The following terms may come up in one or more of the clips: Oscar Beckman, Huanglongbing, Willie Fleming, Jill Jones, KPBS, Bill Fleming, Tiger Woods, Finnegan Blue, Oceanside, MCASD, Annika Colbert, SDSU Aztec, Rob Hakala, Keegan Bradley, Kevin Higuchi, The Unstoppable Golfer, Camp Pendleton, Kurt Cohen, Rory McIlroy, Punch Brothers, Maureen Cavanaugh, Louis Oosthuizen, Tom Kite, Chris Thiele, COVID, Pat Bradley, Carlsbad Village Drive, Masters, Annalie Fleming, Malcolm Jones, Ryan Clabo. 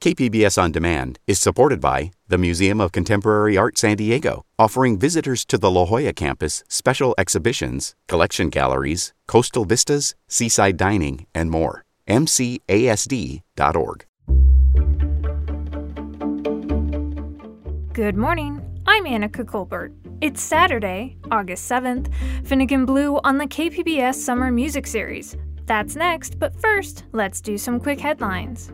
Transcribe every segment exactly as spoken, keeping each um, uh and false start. K P B S On Demand is supported by the Museum of Contemporary Art San Diego, offering visitors to the La Jolla campus special exhibitions, collection galleries, coastal vistas, seaside dining, and more. M C A S D dot org. Good morning. I'm Annika Colbert. It's Saturday, August seventh. Finnegan Blue on the K P B S Summer Music Series. That's next, but first, let's do some quick headlines.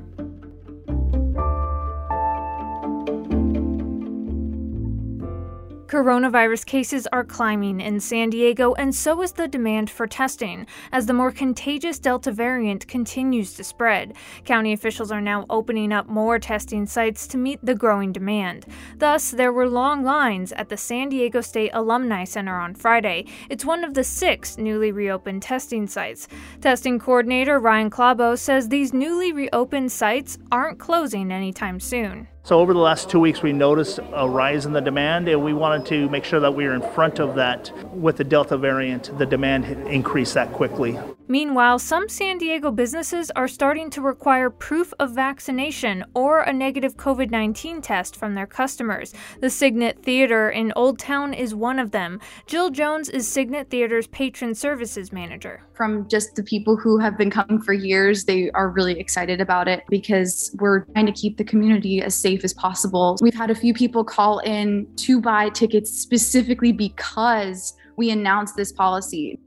Coronavirus cases are climbing in San Diego, and so is the demand for testing, as the more contagious Delta variant continues to spread. County officials are now opening up more testing sites to meet the growing demand. Thus, there were long lines at the San Diego State Alumni Center on Friday. It's one of the six newly reopened testing sites. Testing coordinator Ryan Clabo says these newly reopened sites aren't closing anytime soon. So over the last two weeks, we noticed a rise in the demand, and we wanted to make sure that we were in front of that. With the Delta variant, the demand increased that quickly. Meanwhile, some San Diego businesses are starting to require proof of vaccination or a negative covid nineteen test from their customers. The Signet Theater in Old Town is one of them. Jill Jones is Signet Theater's patron services manager. From just the people who have been coming for years, they are really excited about it because we're trying to keep the community as safe as possible. We've had a few people call in to buy tickets specifically because we announced this policy.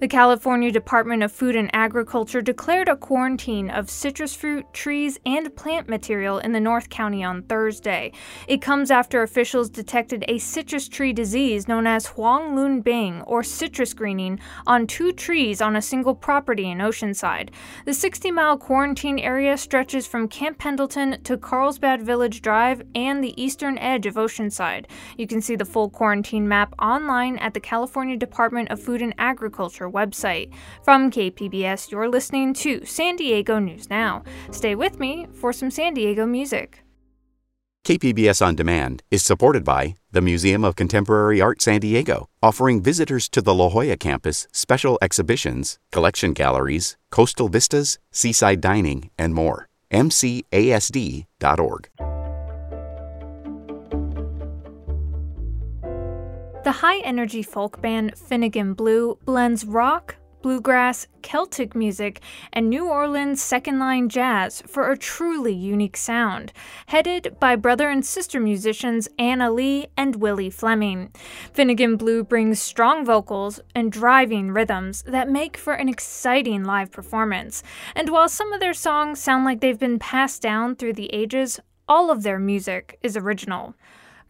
The California Department of Food and Agriculture declared a quarantine of citrus fruit, trees, and plant material in the North County on Thursday. It comes after officials detected a citrus tree disease known as Huanglongbing, or citrus greening, on two trees on a single property in Oceanside. The sixty-mile quarantine area stretches from Camp Pendleton to Carlsbad Village Drive and the eastern edge of Oceanside. You can see the full quarantine map online at the California Department of Food and Agriculture website. From K P B S, you're listening to San Diego News Now. Stay with me for some San Diego music. K P B S On Demand is supported by the Museum of Contemporary Art San Diego, offering visitors to the La Jolla campus special exhibitions, collection galleries, coastal vistas, seaside dining, and more. M C A S D dot org. The high-energy folk band Finnegan Blue blends rock, bluegrass, Celtic music, and New Orleans second-line jazz for a truly unique sound, headed by brother and sister musicians Annalie and Willie Fleming. Finnegan Blue brings strong vocals and driving rhythms that make for an exciting live performance. And while some of their songs sound like they've been passed down through the ages, all of their music is original.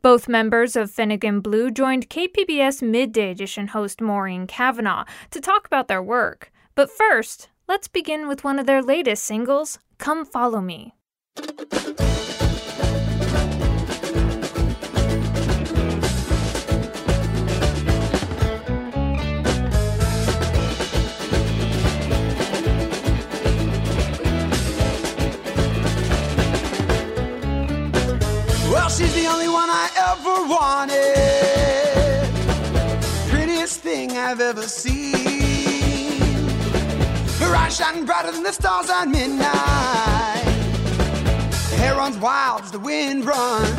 Both members of Finnegan Blue joined K P B S Midday Edition host Maureen Cavanaugh to talk about their work. But first, let's begin with one of their latest singles, Come Follow Me. She's the only one I ever wanted, prettiest thing I've ever seen. Her eyes shining brighter than the stars at midnight. Her hair runs wild as the wind runs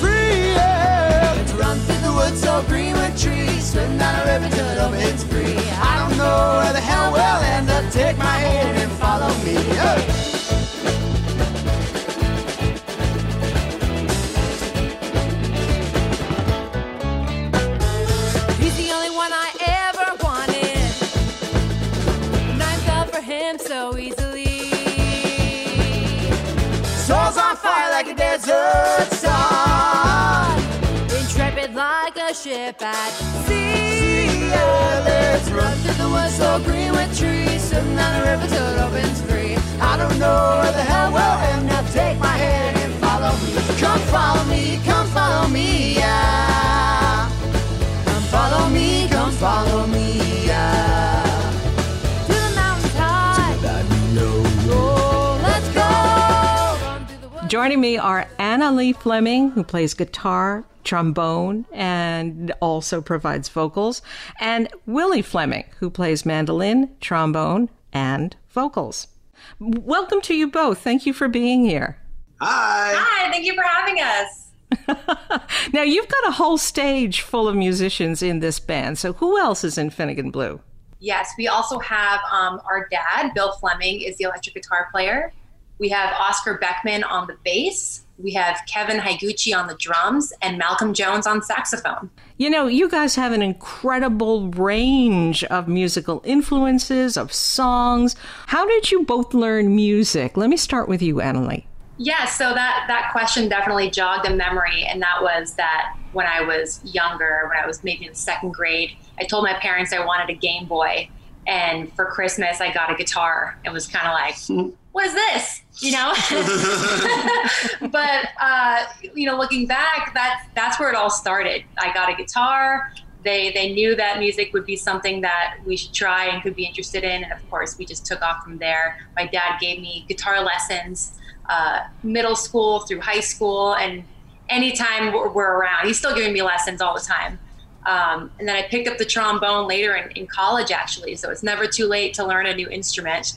free. Yeah. Let's run through the woods so green with trees, swim down a river till it opens free. I don't know where the hell we'll end up. Take my hand and follow me. Yeah. So easily, soul's on fire like a desert sun, intrepid like a ship at sea. Yeah, let's run through the woods so green with trees, swim down the river till it opens free. I don't know where the hell we'll end up. Take my hand and follow me. Come follow me, come follow me, yeah. Come follow me, come follow me, yeah. Joining me are Annalie Fleming, who plays guitar, trombone, and also provides vocals, and Willie Fleming, who plays mandolin, trombone, and vocals. Welcome to you both. Thank you for being here. Hi. Hi. Thank you for having us. Now, you've got a whole stage full of musicians in this band. So who else is in Finnegan Blue? Yes, we also have um, our dad, Bill Fleming, is the electric guitar player. We have Oscar Beckman on the bass. We have Kevin Higuchi on the drums and Malcolm Jones on saxophone. You know, you guys have an incredible range of musical influences, of songs. How did you both learn music? Let me start with you, Annalie. Yeah, so that, that question definitely jogged a memory, and that was that when I was younger, when I was maybe in second grade, I told my parents I wanted a Game Boy, and for Christmas I got a guitar. It was kind of like, what is this? You know? But, uh, you know, looking back, that, that's where it all started. I got a guitar. They, they knew that music would be something that we should try and could be interested in, and of course we just took off from there. My dad gave me guitar lessons. Uh, middle school through high school, and anytime we're, we're around, he's still giving me lessons all the time. Um, and then I picked up the trombone later in, in college, actually, so it's never too late to learn a new instrument.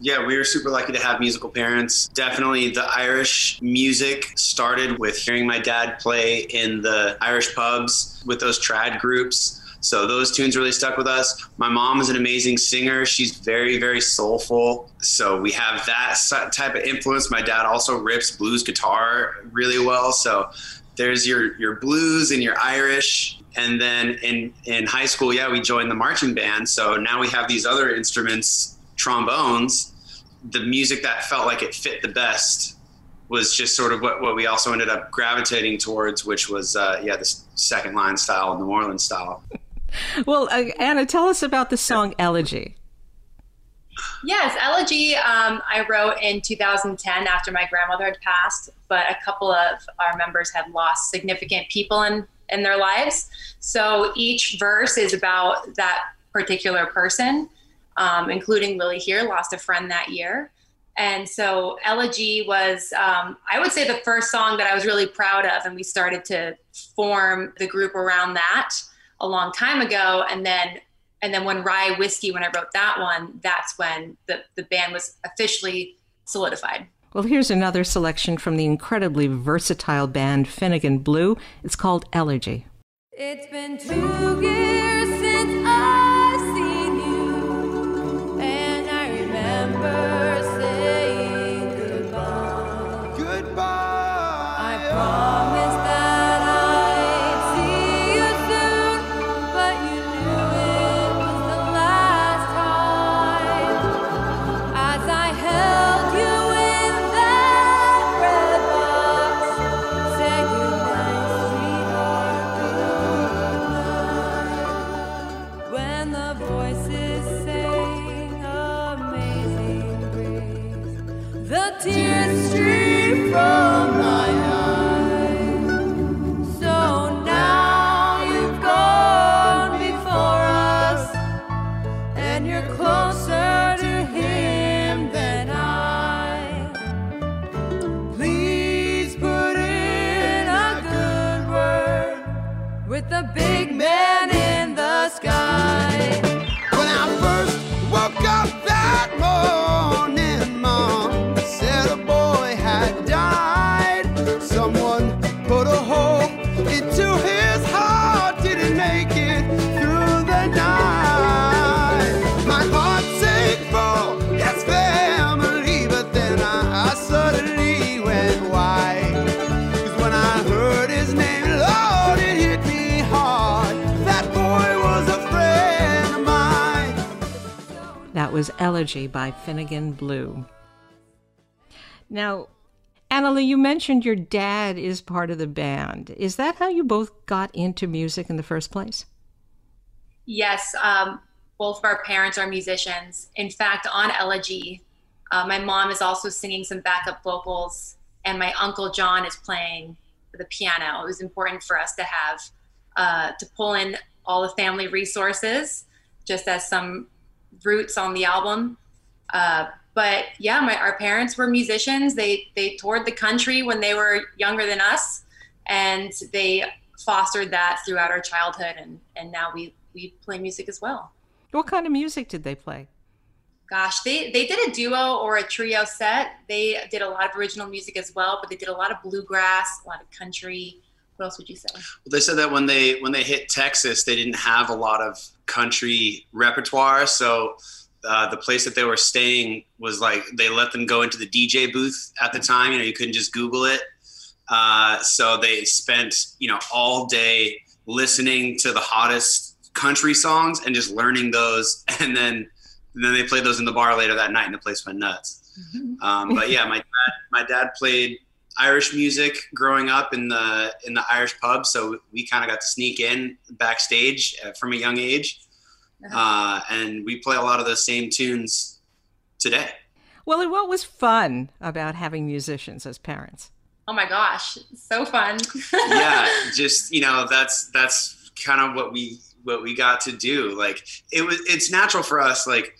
Yeah, we were super lucky to have musical parents. Definitely the Irish music started with hearing my dad play in the Irish pubs with those trad groups. So those tunes really stuck with us. My mom is an amazing singer. She's very, very soulful. So we have that type of influence. My dad also rips blues guitar really well. So there's your, your blues and your Irish. And then in, in high school, yeah, we joined the marching band. So now we have these other instruments, trombones. The music that felt like it fit the best was just sort of what, what we also ended up gravitating towards, which was, uh, yeah, the second line style, New Orleans style. Well, uh, Anna, tell us about the song Elegy. Yes, Elegy um, I wrote in two thousand ten after my grandmother had passed, but a couple of our members had lost significant people in, in their lives. So each verse is about that particular person, um, including Willie here, lost a friend that year. And so Elegy was, um, I would say, the first song that I was really proud of, and we started to form the group around that a long time ago. And then and then when Rye Whiskey, when I wrote that one, that's when the, the band was officially solidified. Well, here's another selection from the incredibly versatile band Finnegan Blue. It's called Elegy. It's been two years since I've seen you, and I remember saying goodbye. Goodbye. I promise. Was Elegy by Finnegan Blue. Now, Annalie, you mentioned your dad is part of the band. Is that how you both got into music in the first place? Yes, um, both of our parents are musicians. In fact, on Elegy, uh, my mom is also singing some backup vocals, and my uncle John is playing the piano. It was important for us to have, uh, to pull in all the family resources, just as some roots on the album. Uh, but yeah, my, our parents were musicians. They, they toured the country when they were younger than us, and they fostered that throughout our childhood. And, and now we, we play music as well. What kind of music did they play? Gosh, they, they did a duo or a trio set. They did a lot of original music as well, but they did a lot of bluegrass, a lot of country. What else would you say? Well, they said that when they when they hit Texas, they didn't have a lot of country repertoire. So uh, the place that they were staying was like, they let them go into the D J booth at the time. You know, you couldn't just Google it. Uh, so they spent, you know, all day listening to the hottest country songs and just learning those, and then And then they played those in the bar later that night, and the place went nuts. Mm-hmm. Um, but yeah, my dad, my dad played Irish music growing up in the in the Irish pub, so we kind of got to sneak in backstage from a young age, uh, and we play a lot of those same tunes today. Well, and what was fun about having musicians as parents? Oh my gosh, so fun! Yeah, just you know, that's that's kind of what we what we got to do. Like it was, it's natural for us. Like.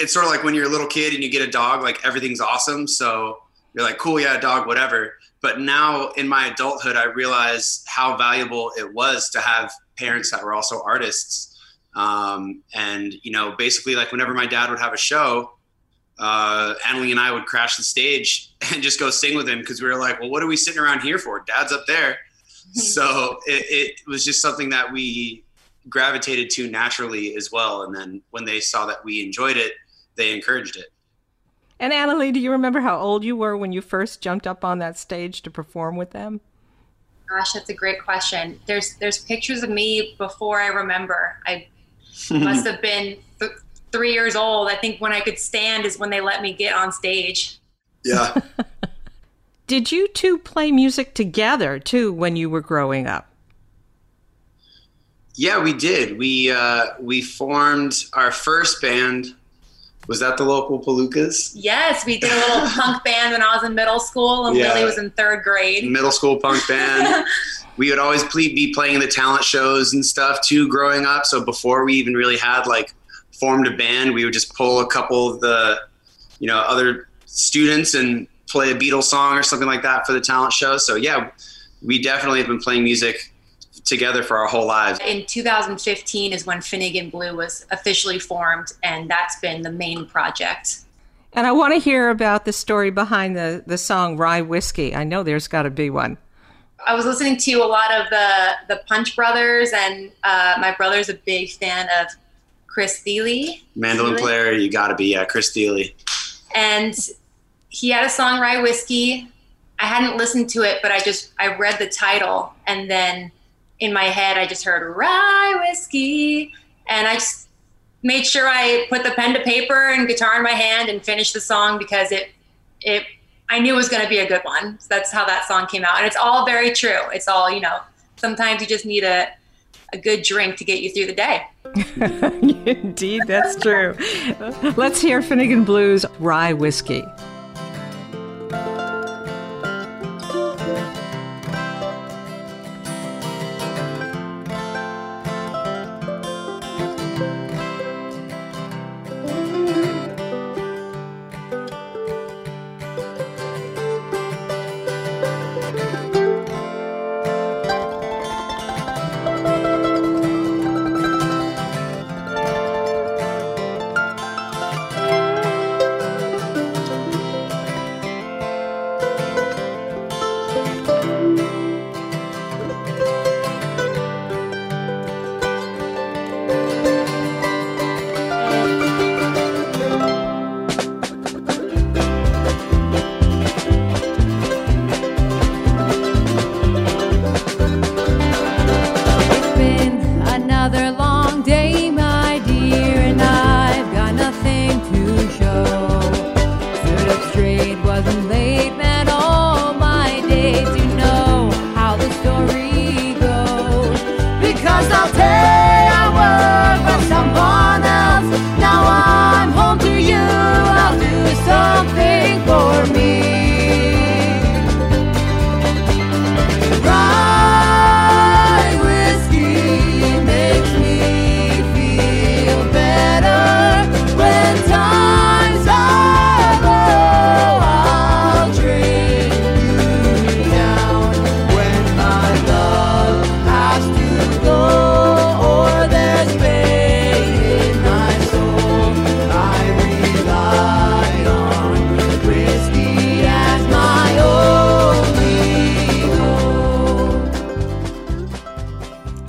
It's sort of like when you're a little kid and you get a dog, like everything's awesome. So you're like, cool, yeah, dog, whatever. But now in my adulthood, I realize how valuable it was to have parents that were also artists. Um, and, you know, basically like whenever my dad would have a show, uh, Annalie and I would crash the stage and just go sing with him, because we were like, well, what are we sitting around here for? Dad's up there. So it, it was just something that we gravitated to naturally as well. And then when they saw that we enjoyed it, they encouraged it. And Annalie, do you remember how old you were when you first jumped up on that stage to perform with them? Gosh, that's a great question. There's there's pictures of me before I remember. I must have been th- three years old. I think when I could stand is when they let me get on stage. Yeah. Did you two play music together, too, when you were growing up? Yeah, we did. We uh, we formed our first band. Was that the local Palookas? Yes, we did a little punk band when I was in middle school, and yeah. Willie was in third grade. Middle school punk band. We would always play, be playing the talent shows and stuff too growing up. So before we even really had like formed a band, we would just pull a couple of the, you know, other students and play a Beatles song or something like that for the talent show. So yeah, we definitely have been playing music together for our whole lives. In two thousand fifteen is when Finnegan Blue was officially formed, and that's been the main project. And I want to hear about the story behind the, the song Rye Whiskey. I know there's got to be one. I was listening to a lot of the, the Punch Brothers, and uh, my brother's a big fan of Chris Thiele. Mandolin Thiele? Player, you got to be, yeah, Chris Thiele. And he had a song, Rye Whiskey. I hadn't listened to it, but I just, I read the title, and then in my head, I just heard rye whiskey, and I just made sure I put the pen to paper and guitar in my hand and finished the song, because it, it, I knew it was going to be a good one. So that's how that song came out. And it's all very true. It's all, you know, sometimes you just need a, a good drink to get you through the day. Indeed, that's true. Let's hear Finnegan Blue's Rye Whiskey.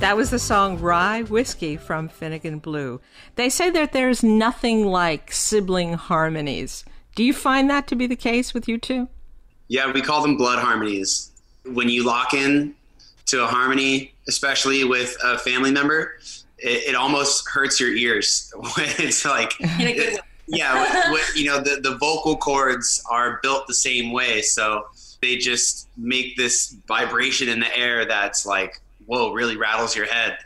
That was the song Rye Whiskey from Finnegan Blue. They say that there's nothing like sibling harmonies. Do you find that to be the case with you two? Yeah, we call them blood harmonies. When you lock in to a harmony, especially with a family member, it, it almost hurts your ears. It's like, it, yeah, with, with, you know, the, the vocal cords are built the same way. So they just make this vibration in the air that's like, whoa, really rattles your head.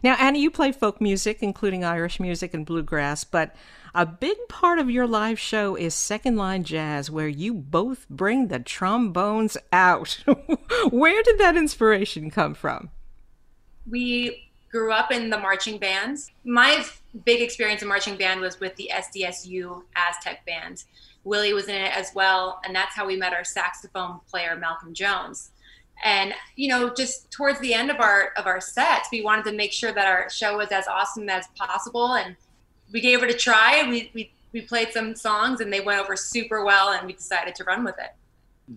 Now, Annie, you play folk music, including Irish music and bluegrass, but a big part of your live show is Second Line Jazz, where you both bring the trombones out. Where did that inspiration come from? We grew up in the marching bands. My big experience in marching band was with the S D S U Aztec band. Willie was in it as well, and that's how we met our saxophone player, Malcolm Jones. And, you know, just towards the end of our of our sets, we wanted to make sure that our show was as awesome as possible, and we gave it a try. We, we we played some songs and they went over super well, and we decided to run with it.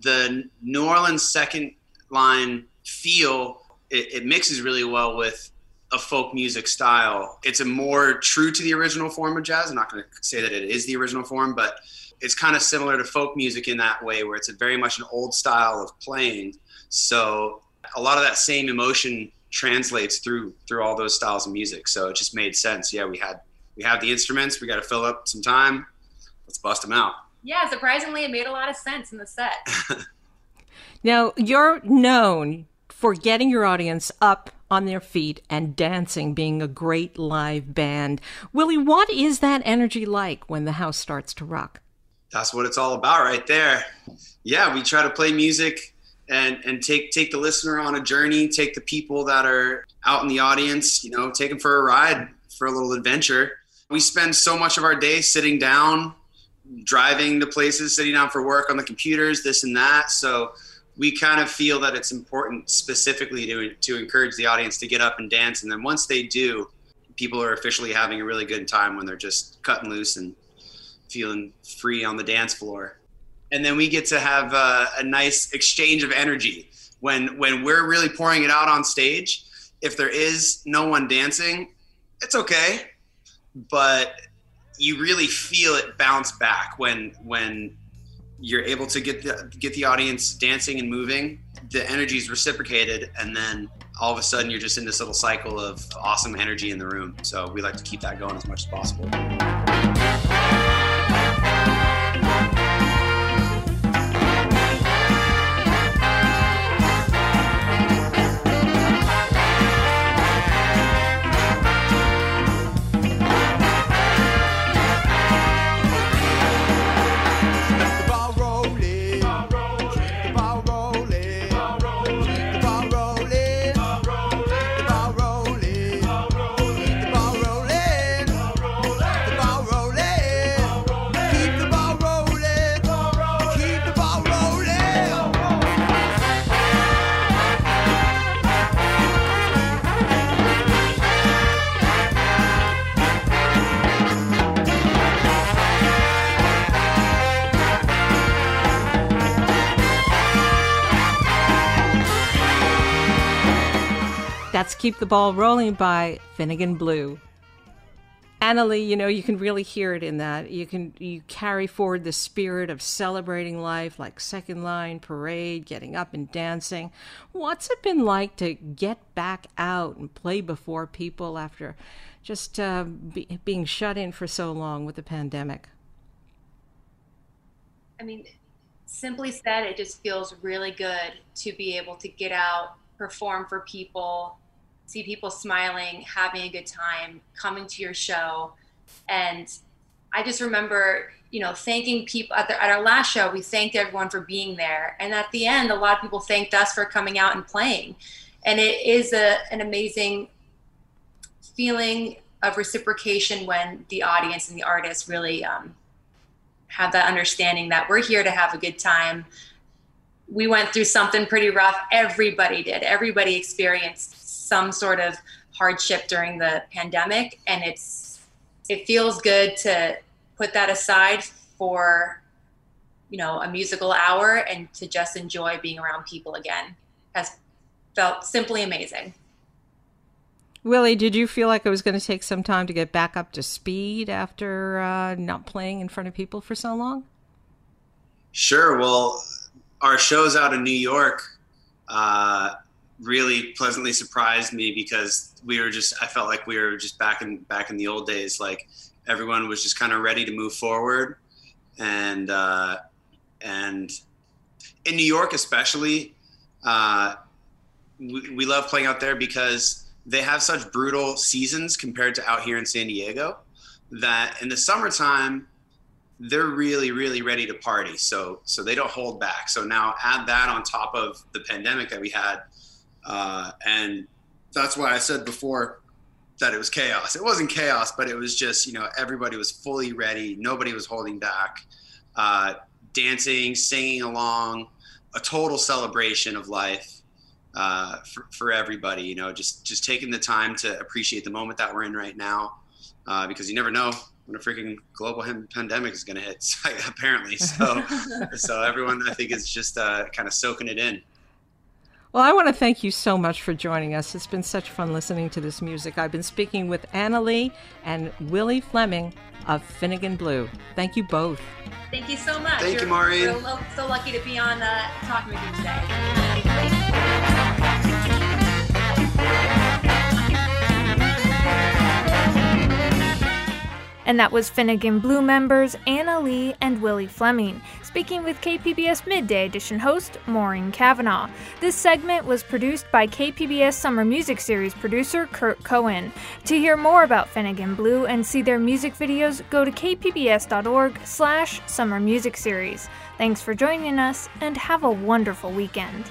The New Orleans second line feel, it, it mixes really well with a folk music style. It's a more true to the original form of jazz. I'm not going to say that it is the original form, but it's kind of similar to folk music in that way, where it's a very much an old style of playing. So a lot of that same emotion translates through through all those styles of music. So it just made sense. Yeah, we had We have the instruments. We got to fill up some time. Let's bust them out. Yeah, surprisingly, it made a lot of sense in the set. Now, you're known for getting your audience up on their feet and dancing, being a great live band. Willie, what is that energy like when the house starts to rock? That's what it's all about right there. Yeah, we try to play music and, and take, take the listener on a journey, take the people that are out in the audience, you know, take them for a ride, for a little adventure. We spend so much of our day sitting down, driving to places, sitting down for work on the computers, this and that. So we kind of feel that it's important specifically to to encourage the audience to get up and dance. And then once they do, people are officially having a really good time when they're just cutting loose and feeling free on the dance floor. And then we get to have a, a nice exchange of energy. When, when we're really pouring it out on stage, if there is no one dancing, it's okay, but you really feel it bounce back when when you're able to get the, get the audience dancing and moving. The energy is reciprocated, and then all of a sudden you're just in this little cycle of awesome energy in the room. So we like to keep that going as much as possible. That's Keep the Ball Rolling by Finnegan Blue. Annalie, you know, you can really hear it in that. You can you carry forward the spirit of celebrating life, like Second Line Parade, getting up and dancing. What's it been like to get back out and play before people after just uh, be, being shut in for so long with the pandemic? I mean, simply said, it just feels really good to be able to get out, perform for people, see people smiling, having a good time, coming to your show. And I just remember, you know, thanking people at, the, at our last show, we thanked everyone for being there. And at the end, a lot of people thanked us for coming out and playing. And it is a, an amazing feeling of reciprocation when the audience and the artists really um, have that understanding that we're here to have a good time. We went through something pretty rough. Everybody did. Everybody experienced some sort of hardship during the pandemic. And it's it feels good to put that aside for, you know, a musical hour and to just enjoy being around people again. Has felt simply amazing. Willie, did you feel like it was going to take some time to get back up to speed after uh, not playing in front of people for so long? Sure. Well, our shows out in New York uh, really pleasantly surprised me because we were just, I felt like we were just back in back in the old days. Like everyone was just kind of ready to move forward. And, uh, and in New York especially, uh, we, we love playing out there because they have such brutal seasons compared to out here in San Diego that in the summertime, they're really, really ready to party. So so they don't hold back. So now add that on top of the pandemic that we had. Uh, and that's why I said before that it was chaos. It wasn't chaos, but it was just, you know, everybody was fully ready. Nobody was holding back, uh, dancing, singing along, a total celebration of life. Uh, for, for everybody, you know, just just taking the time to appreciate the moment that we're in right now, uh, because you never know when a freaking global pandemic is going to hit, apparently. So, so everyone, I think, is just uh, kind of soaking it in. Well, I want to thank you so much for joining us. It's been such fun listening to this music. I've been speaking with Annalie and Willie Fleming of Finnegan Blue. Thank you both. Thank you so much. Thank You're, you, Maureen. We're so, so lucky to be on uh, talking with you today. And that was Finnegan Blue members Annalie and Willie Fleming, speaking with K P B S Midday Edition host Maureen Cavanaugh. This segment was produced by K P B S Summer Music Series producer Kurt Cohen. To hear more about Finnegan Blue and see their music videos, go to kpbs.org slash summer music series. Thanks for joining us, and have a wonderful weekend.